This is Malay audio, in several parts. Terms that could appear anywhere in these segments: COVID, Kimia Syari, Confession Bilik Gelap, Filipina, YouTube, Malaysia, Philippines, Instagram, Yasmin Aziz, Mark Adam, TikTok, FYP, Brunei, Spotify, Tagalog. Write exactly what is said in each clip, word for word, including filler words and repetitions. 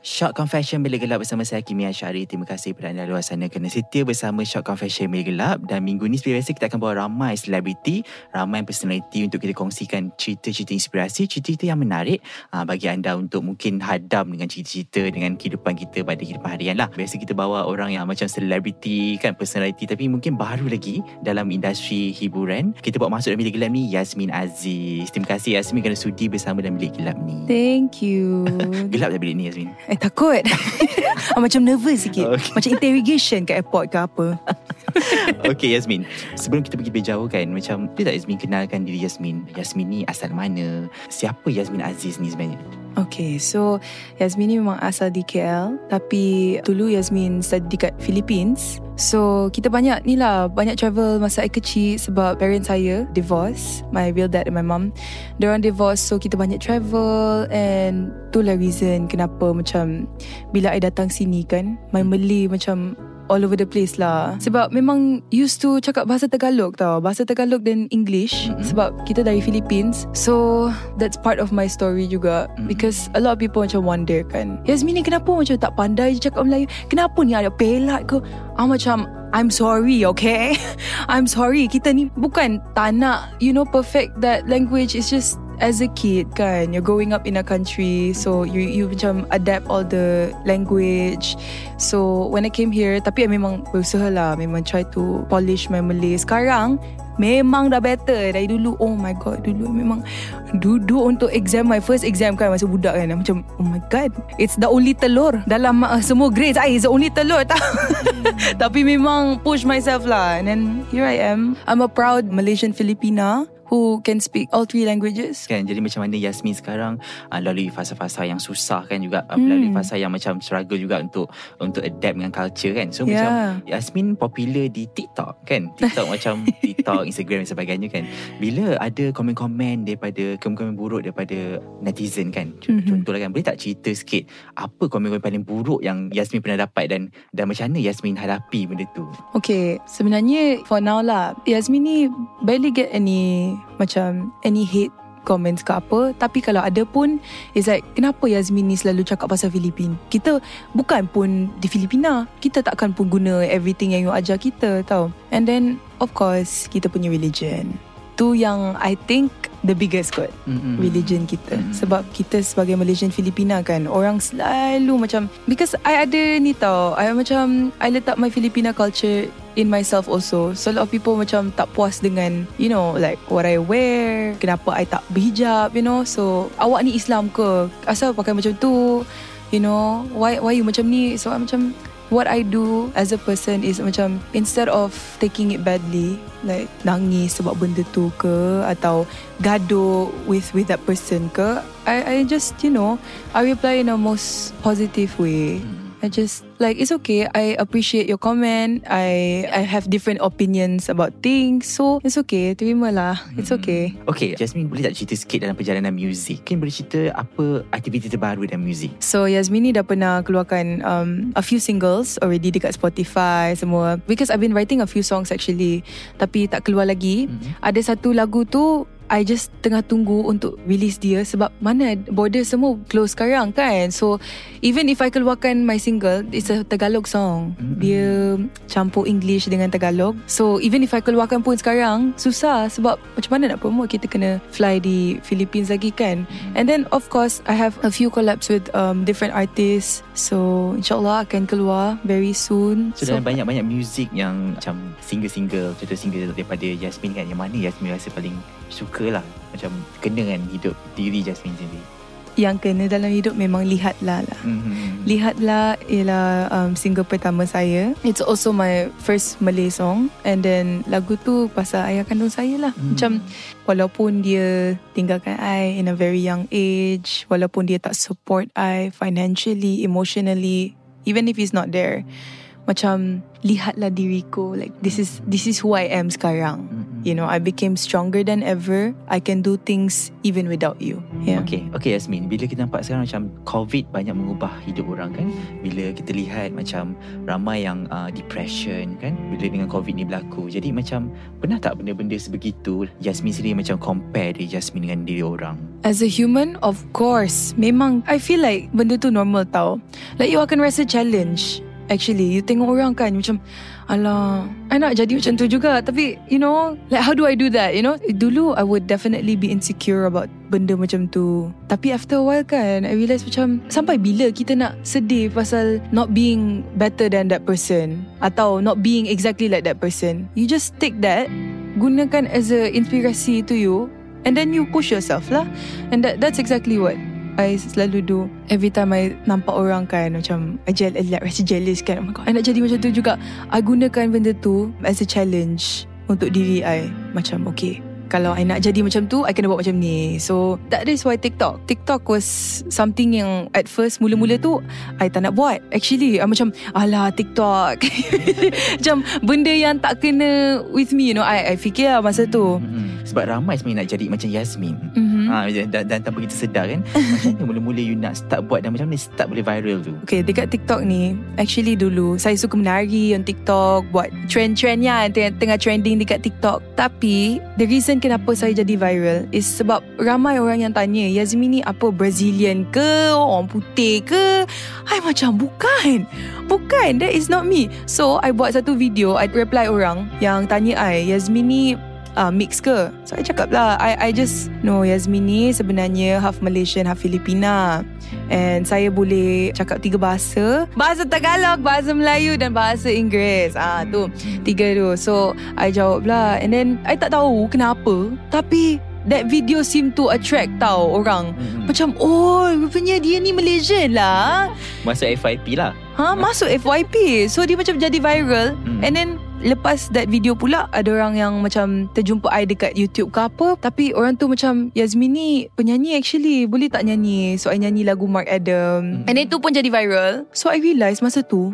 Shock Confession Bilik Gelap bersama saya, Kimia Syari. Terima kasih kepada anda luar sana kerana setia bersama Shock Confession Bilik Gelap. Dan minggu ni seperti biasa kita akan bawa ramai selebriti, ramai personality untuk kita kongsikan cerita-cerita inspirasi, cerita-cerita yang menarik aa, bagi anda untuk mungkin hadam dengan cerita-cerita, dengan kehidupan kita pada kehidupan harian lah. Biasa kita bawa orang yang macam selebriti kan, personality, tapi mungkin baru lagi dalam industri hiburan. Kita bawa masuk dalam Bilik Gelap ni Yasmin Aziz. Terima kasih Yasmin kerana sudi bersama dalam Bilik Gelap ni. Thank you. Gelap tak bilik ni Yasmin? Eh, takut. Macam nervous sikit, okay. Macam interrogation kat airport ke apa. Okay Yasmin, sebelum kita pergi lebih jauh kan, macam boleh tak Yasmin kenalkan diri Yasmin? Yasmin ni asal mana? Siapa Yasmin Aziz ni sebenarnya? Okay, so Yasmin ni memang asal di K L, tapi dulu Yasmin study dekat Philippines. So kita banyak ni lah, banyak travel masa saya kecil sebab parents saya divorce, my real dad and my mum. Diorang divorce, so kita banyak travel, and itulah reason kenapa macam bila I datang sini kan, my Malay macam all over the place lah. Sebab memang used to cakap bahasa Tagalog tau, bahasa Tagalog dan English, mm-hmm. sebab kita dari Philippines. So that's part of my story juga, mm-hmm. because a lot of people macam wonder kan, Yasmin ni kenapa macam tak pandai je cakap Melayu? Kenapa ni ada pelat ke? Ah, macam I'm sorry, okay? I'm sorry. Kita ni bukan tak nak, you know, perfect that language. It's just as a kid kan, you're growing up in a country, so you you macam adapt all the language. So when I came here, tapi I memang berusaha lah, memang try to polish my Malay. Sekarang memang dah better. Dari dulu, oh my god, dulu memang duduk untuk exam, my first exam kan, masa budak kan, macam oh my god, it's the only telur dalam uh, semua grades I, it's the only telur tak. Tapi memang push myself lah, and then here I am. I'm a proud Malaysian Filipina who can speak all three languages. Kan, jadi macam mana Yasmin sekarang uh, lalui fasa-fasa yang susah kan juga, uh, hmm. lalui fasa yang macam struggle juga untuk untuk adapt dengan culture kan. So yeah, macam Yasmin popular di TikTok kan, TikTok macam TikTok, Instagram dan sebagainya kan. Bila ada komen-komen daripada komen-komen buruk daripada netizen kan, mm-hmm. contohlah kan, boleh tak cerita sikit apa komen-komen paling buruk yang Yasmin pernah dapat, dan dan macam mana Yasmin hadapi benda tu? Okay, sebenarnya for now lah, Yasmin ni barely get any macam any hate comments ke apa. Tapi kalau ada pun, it's like, kenapa Yasmin ni selalu cakap pasal Filipina? Kita bukan pun di Filipina, kita takkan pun guna everything yang you ajar kita tau. And then of course kita punya religion tu yang I think the biggest kot, mm-hmm. religion kita, mm-hmm. sebab kita sebagai Malaysian Filipina kan, orang selalu macam, because I ada ni tau, I macam I letak my Filipina culture in myself also. So a lot of people macam tak puas dengan, you know, like what I wear, kenapa I tak berhijab, you know. So awak ni Islam ke, asal pakai macam tu, you know, why why you macam ni? So I macam, what I do as a person is macam, instead of taking it badly, like nangis sebab benda tu ke, atau gaduh with with that person ke, I I just, you know, I reply in a most positive way. I just like, it's okay, I appreciate your comment, I I have different opinions about things, so it's okay, terima lah, it's okay. hmm. Okay Yasmin, boleh tak cerita sikit dalam perjalanan muzik? Mungkin boleh cerita apa aktiviti terbaru dalam muzik? So Yasmin ni dah pernah keluarkan um, a few singles already dekat Spotify semua, because I've been writing a few songs actually, tapi tak keluar lagi. hmm. Ada satu lagu tu I just tengah tunggu untuk release dia sebab mana border semua close sekarang kan. So even if I keluarkan my single, it's a Tagalog song. Mm-hmm. Dia campur English dengan Tagalog. So even if I keluarkan pun sekarang susah sebab macam mana nak promote, kita kena fly di Philippines lagi kan. Mm-hmm. And then of course I have a few collabs with um, different artists. So insyaAllah akan keluar very soon. So, so dan banyak-banyak music yang macam single-single, contoh single daripada Yasmin kan, yang mana Yasmin rasa paling suka lah, macam kena kan hidup diri Yasmin sendiri. Yang kena dalam hidup memang Lihatlah lah. Mm-hmm. Lihatlah ialah um, single pertama saya. It's also my first Malay song. And then lagu tu pasal ayah kandung saya lah. Mm. Macam walaupun dia tinggalkan I in a very young age, walaupun dia tak support I financially, emotionally, even if he's not there, macam lihatlah diriku, like this is this is who I am sekarang. Mm-hmm. You know, I became stronger than ever. I can do things even without you. Yeah. Okay, okay Yasmin, bila kita nampak sekarang macam COVID banyak mengubah hidup orang kan. Bila kita lihat macam ramai yang uh, depression kan, bila dengan COVID ni berlaku. Jadi macam pernah tak benda-benda sebegitu Yasmin sendiri macam compare diri Yasmin dengan diri orang? As a human, of course, memang I feel like benda tu normal tau. Like you akan rasa challenge. Actually, you tengok orang kan macam, alah, I nak jadi macam tu juga. Tapi, you know, like how do I do that, you know? Dulu, I would definitely be insecure about benda macam tu. Tapi after a while kan, I realise macam, sampai bila kita nak sedih pasal not being better than that person? Atau not being exactly like that person? You just take that, gunakan as a inspirasi to you, and then you push yourself lah. And that, that's exactly what I selalu do. Every time I nampak orang kan, macam I jealous, like, rasa jealous kan, oh my god, I nak jadi macam tu juga. I gunakan benda tu as a challenge untuk diri I. Macam okay, kalau I nak jadi macam tu, I kena buat macam ni. So that is why TikTok TikTok was something yang at first mula-mula tu I tak nak buat. Actually I macam, alah TikTok macam benda yang tak kena with me, you know. I, I fikir lah masa tu, sebab ramai sebenarnya nak jadi macam Yasmin. Mm. Ha, dan, dan tanpa kita sedar kan, macam mana mula-mula you nak start buat dan macam mana start boleh viral tu? Okay, dekat TikTok ni, actually dulu saya suka menari on TikTok, buat trend-trend yang tengah trending dekat TikTok. Tapi the reason kenapa saya jadi viral is sebab ramai orang yang tanya, Yasmin ni apa, Brazilian ke, orang putih ke? I macam bukan Bukan that is not me. So I buat satu video, I reply orang yang tanya I, Yasmin ni Uh, mix ke? So I cakap lah, I, I just no, Yasmin ni sebenarnya half Malaysian, half Filipina. And saya boleh cakap tiga bahasa, bahasa Tagalog, bahasa Melayu dan bahasa Inggeris. Ah tu, tiga tu. So I jawab lah. And then I tak tahu kenapa, tapi that video seem to attract tau orang. Mm-hmm. Macam, oh rupanya dia ni Malaysian lah. Masuk F Y P lah. Ha, masuk F Y P. So dia macam jadi viral. Mm. And then lepas that video pula, ada orang yang macam terjumpa I dekat YouTube ke apa, tapi orang tu macam, Yasmin ni penyanyi actually, boleh tak nyanyi? So I nyanyi lagu Mark Adam. Mm. And then tu pun jadi viral. So I realise masa tu,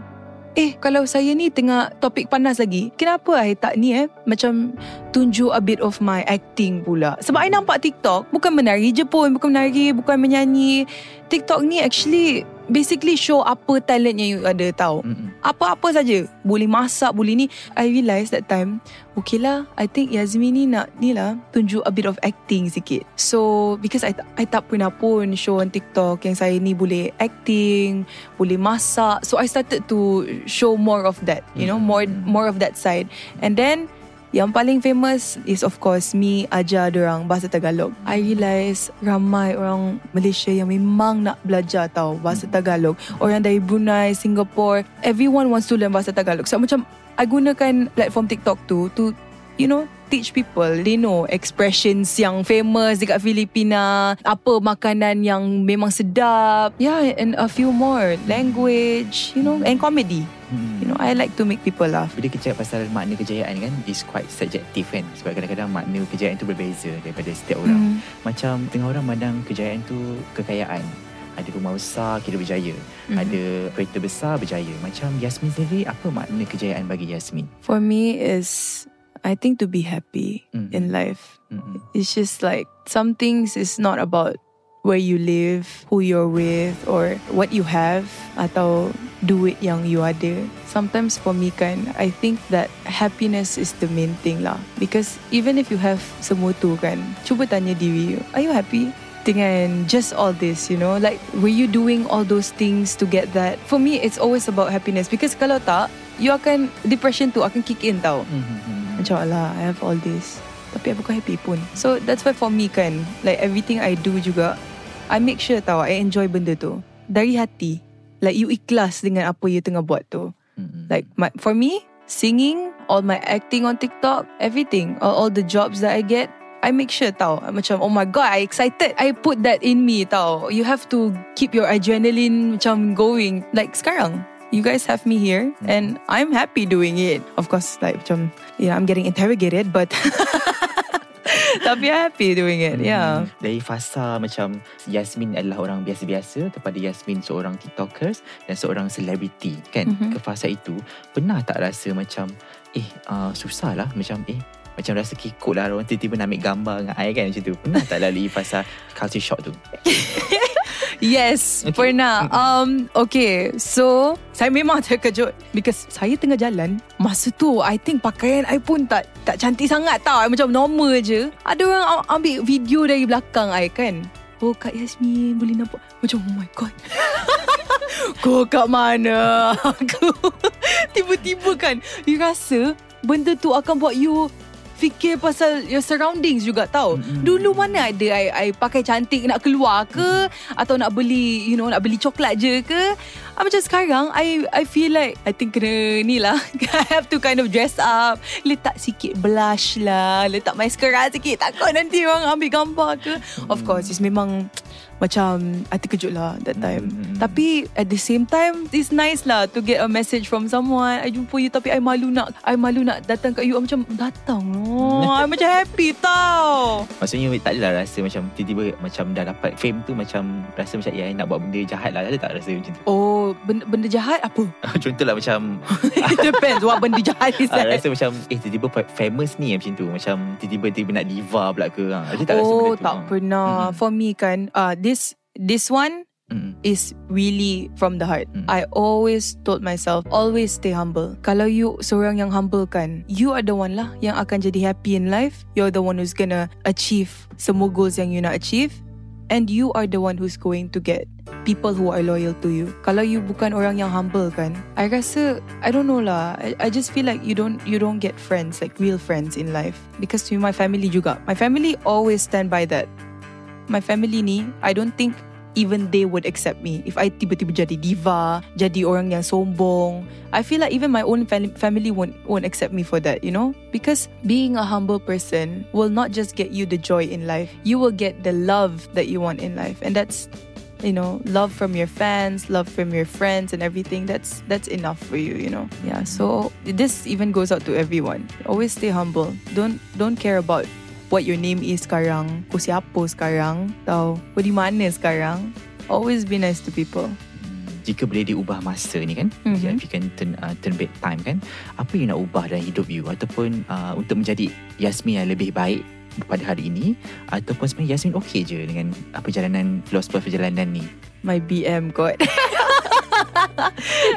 Eh kalau saya ni tengah topik panas lagi, kenapa I tak ni eh macam tunjuk a bit of my acting pula? Sebab I nampak TikTok bukan menari je pun, bukan menari, bukan menyanyi. TikTok ni actually basically show apa talent yang you ada tau. Mm-hmm. Apa-apa saja, boleh masak, boleh ni. I realise that time, okay lah, I think Yasmin ni nak ni lah, tunjuk a bit of acting sikit. So because I, I tak pernah pun show on TikTok yang saya ni boleh acting, boleh masak. So I started to show more of that, you know, more more of that side. And then yang paling famous is of course me ajar dorang bahasa Tagalog. I realise ramai orang Malaysia yang memang nak belajar tau bahasa Tagalog. Orang dari Brunei, Singapore, everyone wants to learn bahasa Tagalog. So macam I gunakan platform TikTok tu to, you know, teach people. They know expressions yang famous dekat Filipina, apa makanan yang memang sedap. Yeah, and a few more. Language, you know, and comedy. Hmm. You know, I like to make people laugh. Bila kita cakap pasal makna kejayaan kan, it's quite subjective kan. Sebab kadang-kadang makna kejayaan tu berbeza daripada setiap orang. Hmm. Macam tengah orang pandang kejayaan tu kekayaan. Ada rumah besar, kira berjaya. Mm-hmm. Ada kereta besar, berjaya. Macam Yasmin sendiri, apa makna kejayaan bagi Yasmin? For me is, I think to be happy mm. in life. Mm-hmm. It's just like, some things is not about where you live, who you're with, or what you have, atau duit yang you ada. Sometimes for me kan, I think that happiness is the main thing lah. Because even if you have semua tu kan, cuba tanya diri you, are you happy dengan just all this, you know? Like, were you doing all those things to get that? For me, it's always about happiness. Because kalau tak, you akan, depression tu akan kick in tau. Mm-hmm. Macam, alah, I have all this, tapi aku bukan happy pun. So, that's why for me kan, like, everything I do juga, I make sure tau, I enjoy benda tu. Dari hati. Like, you ikhlas dengan apa you tengah buat tu. Mm-hmm. Like, my, for me, singing, all my acting on TikTok, everything, all, all the jobs that I get, I make sure tau, macam, oh my god, I excited. I put that in me tau. You have to keep your adrenaline macam going. Like sekarang, you guys have me here and I'm happy doing it. Of course, like macam, yeah, I'm getting interrogated but tapi I happy doing it, hmm. yeah. Dari fasa macam Yasmin adalah orang biasa-biasa kepada Yasmin seorang TikTokers dan seorang selebriti kan, mm-hmm. ke fasa itu, pernah tak rasa macam, eh, uh, susah lah macam, eh, macam rasa kikut lah orang tiba-tiba nak ambil gambar dengan I kan, macam tu. Pernah tak lalui pasal culture shock tu? Yes, okay. Pernah. Um, okay, so saya memang terkejut because saya tengah jalan. Masa tu, I think pakaian I pun tak tak cantik sangat tau. I macam normal je. Ada orang ambil video dari belakang I kan. Oh, Kak Yasmin boleh nampak. Macam, oh my god. Kau kat mana? Aku tiba-tiba kan, you rasa benda tu akan buat you fikir pasal your surroundings juga tau. Mm-hmm. Dulu mana ada I, I pakai cantik nak keluar ke, mm-hmm. atau nak beli, you know, nak beli coklat je ke. Ah, macam sekarang I I feel like I think kena ni lah. I have to kind of dress up. Letak sikit blush lah, letak mascara sikit, takut nanti orang ambil gambar ke. Mm-hmm. Of course, it's memang macam I terkejut lah that time. Mm-hmm. Tapi at the same time, it's nice lah to get a message from someone. I jumpa you tapi I malu nak I malu nak datang kat you. I macam datang lah. Oh, I macam happy tau. Maksudnya tak adalah rasa macam tiba-tiba macam dah dapat fame tu, macam rasa macam ya, nak buat benda jahat lah. Ada tak rasa macam tu? Oh, benda, benda jahat apa? Contohlah macam it depends what benda jahat is that. Rasa macam eh, tiba-tiba famous ni macam tu, macam tiba-tiba nak diva pula ke. Ada tak oh, rasa benda tu? Oh, tak pernah. Mm-hmm. For me kan, uh, This This one Mm. is really from the heart. Mm. I always told myself, always stay humble. Kalau you seorang yang humble kan, you are the one lah yang akan jadi happy in life. You're the one who's gonna achieve semua goals yang you nak achieve. And you are the one who's going to get people who are loyal to you. Kalau you bukan orang yang humble kan, I rasa, I don't know lah, I, I just feel like you don't you don't get friends, like real friends in life. Because to my family juga, my family always stand by that. My family ni, I don't think even they would accept me if I tiba-tiba jadi diva, jadi orang yang sombong. I feel like even my own family won't won't accept me for that, you know? Because being a humble person will not just get you the joy in life. You will get the love that you want in life. And that's, you know, love from your fans, love from your friends and everything. That's that's enough for you, you know? Yeah, so this even goes out to everyone. Always stay humble. Don't don't care about what your name is sekarang, kau siapa sekarang, atau kau di mana sekarang. Always be nice to people. Jika boleh diubah masa ni kan, mm-hmm. if you can turn, uh, turn back time kan, apa yang nak ubah dalam hidup you, ataupun uh, untuk menjadi Yasmin yang lebih baik pada hari ini, ataupun sebenarnya Yasmin okay je dengan perjalanan, filosofi perjalanan ni? My B M kot.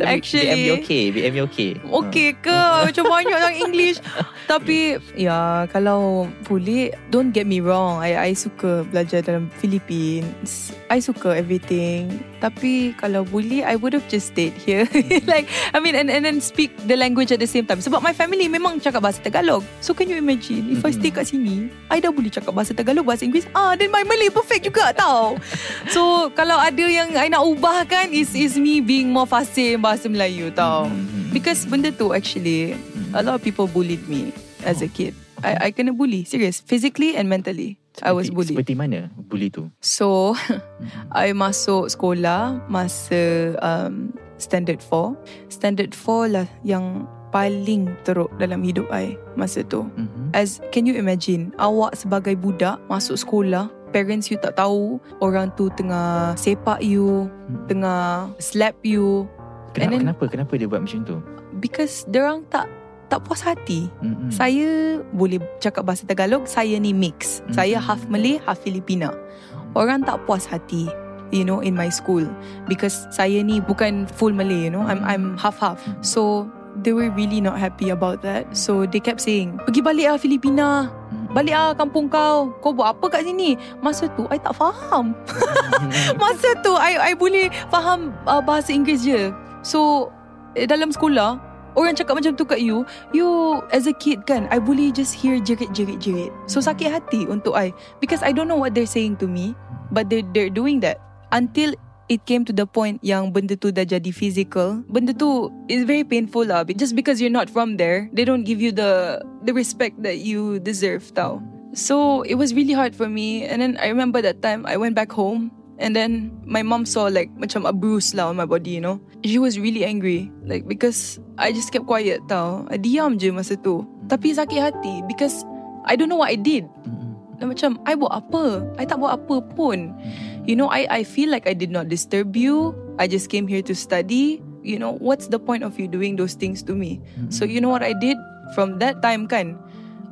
Actually B M you okay B M you okay Okay ke? Macam banyak orang English. Tapi ya, kalau boleh, don't get me wrong, I I suka belajar dalam Philippines, I suka everything. Tapi kalau boleh, I would have just stayed here. Like, I mean, and, and then speak the language at the same time. Sebab my family memang cakap bahasa Tagalog. So can you imagine, if I stay kat sini, I dah boleh cakap bahasa Tagalog, bahasa Inggeris, ah, then my Malay perfect juga tau. So kalau ada yang I nak ubah kan, is is me being more fasih bahasa Melayu tau. Because benda tu actually, a lot of people bullied me as a kid. I, I kena bully, serious, physically and mentally. Seperti, I was bullied. Seperti mana bully tu? So I masuk sekolah masa um, Standard four Standard four lah yang paling teruk dalam hidup I masa tu. Mm-hmm. As can you imagine, awak sebagai budak masuk sekolah, parents you tak tahu, orang tu tengah sepak you, mm. tengah slap you. Kenapa, and then, kenapa kenapa dia buat macam tu? Because diorang tak tak puas hati. Mm-hmm. Saya boleh cakap bahasa Tagalog, saya ni mix. Mm-hmm. Saya half Malay, half Filipina. Orang tak puas hati. you know, in my school. Because saya ni bukan full Malay, you know. I'm I'm half-half. So, they were really not happy about that. So, they kept saying, pergi balik lah Filipina. Balik lah kampung kau. Kau buat apa kat sini? Masa tu, I tak faham. Masa tu, I I boleh faham uh, bahasa Inggeris je. So, dalam sekolah, orang cakap macam tu kat you. You, as a kid kan, I boleh just hear jerit-jerit-jerit. So, sakit hati untuk I. Because I don't know what they're saying to me. But they, they're doing that. Until it came to the point yang benda tu dah jadi physical. Benda tu is very painful lah. Just because you're not from there, they don't give you the the respect that you deserve tau. So, it was really hard for me. And then, I remember that time, I went back home. And then, my mom saw like macam a bruise lah on my body, you know. She was really angry. Like, because I just kept quiet tau. I diam je masa tu. Tapi sakit hati because I don't know what I did. Macam, I buat apa? I tak buat apa pun. You know, I, I feel like I did not disturb you. I just came here to study. You know, what's the point of you doing those things to me? Mm-hmm. So, you know what I did? From that time kan,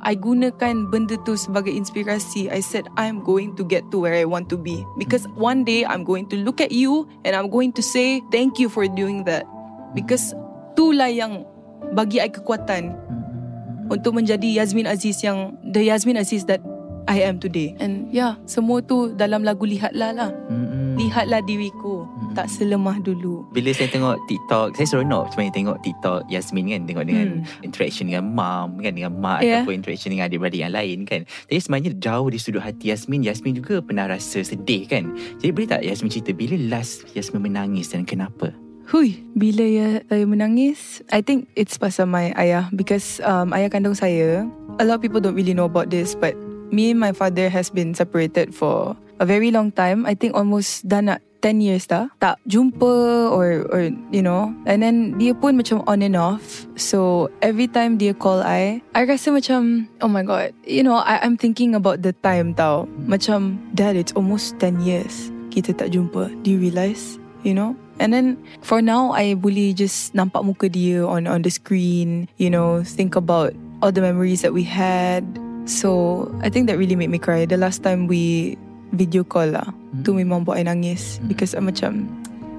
I gunakan benda tu sebagai inspirasi. I said, I'm going to get to where I want to be. Because mm-hmm. one day, I'm going to look at you and I'm going to say, thank you for doing that. Because itulah yang bagi I kekuatan mm-hmm. untuk menjadi Yasmin Aziz yang, the Yasmin Aziz that I am today. And yeah, semua tu dalam lagu Lihatlah lah. Mm-mm. Lihatlah diriku, Mm-mm. tak selemah dulu. Bila saya tengok TikTok, saya seronok sebenarnya tengok TikTok Yasmin kan, tengok dengan mm. interaction dengan mom kan, dengan mak yeah. ataupun interaction dengan adik-beradik yang lain kan. Jadi sebenarnya jauh di sudut hati Yasmin, Yasmin juga pernah rasa sedih kan. Jadi boleh tak Yasmin cerita bila last Yasmin menangis dan kenapa? Hui, bila ya, saya menangis, I think it's pasal my ayah. Because um, ayah kandung saya, a lot of people don't really know about this, but me and my father has been separated for a very long time. I think almost dah nak ten years dah. Tak jumpa or, or you know. And then dia pun macam on and off. So every time dia call I, I rasa macam, oh my god. You know, I, I'm thinking about the time tau. Macam, dad, it's almost ten years. Kita tak jumpa. Do you realise? You know? And then, for now, I boleh just nampak muka dia on, on the screen. You know, think about all the memories that we had. So, I think that really made me cry. The last time we video call lah, mm. tu memang buat I nangis. Mm. Because I macam,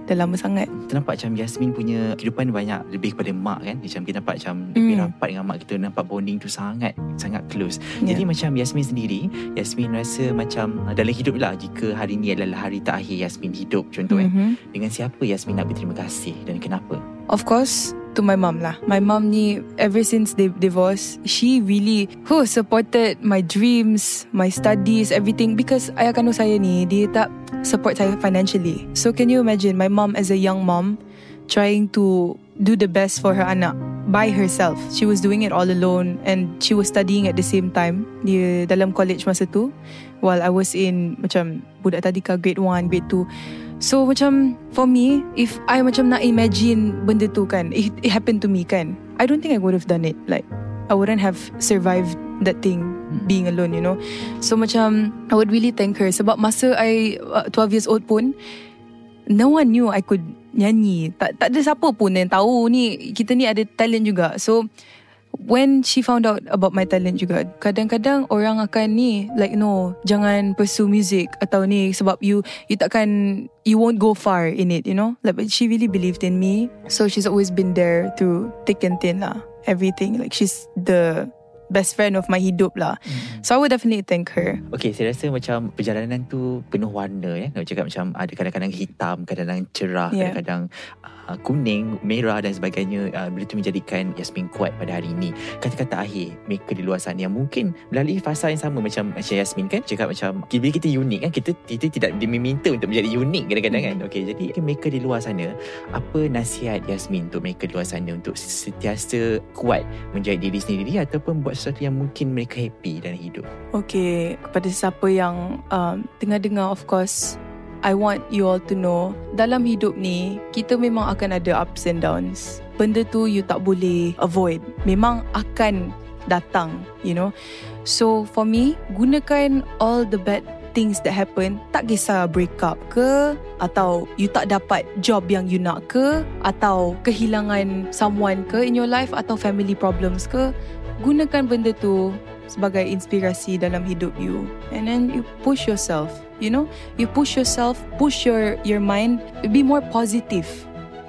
dah lama sangat. Kita nampak macam Yasmin punya kehidupan banyak lebih kepada mak kan. Macam kita nampak macam mm. lebih rapat dengan mak kita. Nampak bonding tu sangat, sangat close. Yeah. Jadi macam Yasmin sendiri, Yasmin rasa macam dalam hidup lah, jika hari ni adalah hari terakhir Yasmin hidup contohnya. Mm-hmm. Dengan siapa Yasmin nak berterima kasih dan kenapa? Of course, to my mom lah. My mom ni, ever since they divorced, she really who supported my dreams, my studies, everything. Because ayah kandung saya ni, dia tak support saya financially. So can you imagine my mom as a young mom trying to do the best for her anak by herself? She was doing it all alone and she was studying at the same time. Dia dalam college masa tu, while I was in macam budak tadika grade one, grade two. So macam for me, if I macam nak imagine benda tu kan, it, it happened to me kan, I don't think I would have done it. Like I wouldn't have survived that thing, being alone, you know. So macam I would really thank her. Sebab masa I uh, twelve years old pun, no one knew I could nyanyi. Tak, tak ada siapa pun yang tahu ni kita ni ada talent juga. So when she found out about my talent juga, kadang-kadang orang akan ni like, no, jangan pursue music atau ni sebab you you takkan, you won't go far in it, you know. Like she really believed in me, so she's always been there through thick and thin lah, everything. Like she's the best friend of my hidup lah. Mm. So I would definitely thank her. Okay, saya rasa macam perjalanan tu penuh warna ya. Nak cakap macam ada kadang-kadang hitam, kadang-kadang cerah, yeah. kadang-kadang uh, kuning, merah dan sebagainya. Uh, bila tu menjadikan Yasmin kuat pada hari ini. Kata-kata akhir mereka di luar sana yang mungkin melalui fasa yang sama macam macam Yasmin kan, cakap macam bila kita unik kan, kita kita tidak diminta untuk menjadi unik kadang-kadang mm. kan. Okay, jadi mereka di luar sana, apa nasihat Yasmin untuk mereka di luar sana untuk sentiasa kuat menjadi diri sendiri ataupun buat sesuatu yang mungkin mereka happy dalam hidup? Okay, kepada siapa yang um, dengar-dengar, of course I want you all to know, dalam hidup ni kita memang akan ada ups and downs. Benda tu you tak boleh avoid, memang akan datang, you know. So for me, gunakan all the bad things that happen. Tak kisah break up ke, atau you tak dapat job yang you nak ke, atau kehilangan someone ke in your life, atau family problems ke, gunakan benda tu sebagai inspirasi dalam hidup you. And then you push yourself, you know, you push yourself, push your your mind, be more positive.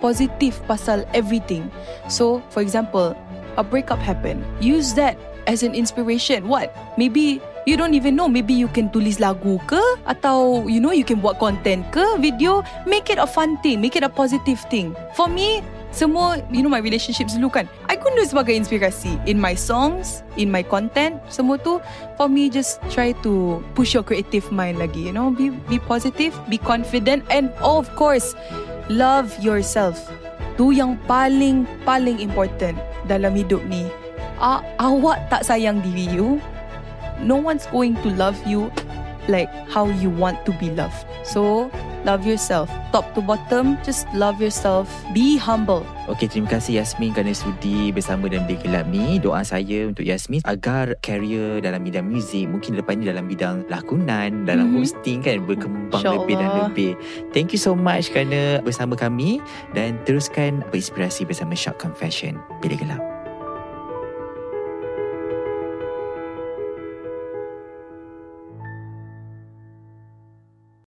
Positive pasal everything. So, for example, a breakup happened. Use that as an inspiration. What? Maybe you don't even know. Maybe you can tulis lagu ke, atau you know you can buat content ke, video. Make it a fun thing. Make it a positive thing. For me, semua, you know, my relationships dulu kan, I guna sebagai inspirasi in my songs, in my content. Semua tu for me, just try to push your creative mind lagi. You know, be be positive, be confident, and of course, love yourself. Tu yang paling paling important dalam hidup ni. Uh, awak tak sayang diri you, no one's going to love you like how you want to be loved. So, love yourself. Top to bottom, just love yourself. Be humble. Okay, terima kasih Yasmin kerana sudi bersama dalam Bilik Gelap ni. Doa saya untuk Yasmin agar career dalam bidang muzik, mungkin depan ni dalam bidang lakonan, dalam mm-hmm. hosting kan, berkembang Insya lebih Allah. Dan lebih. Thank you so much kerana bersama kami dan teruskan berinspirasi bersama Shock Confession Bilik Gelap.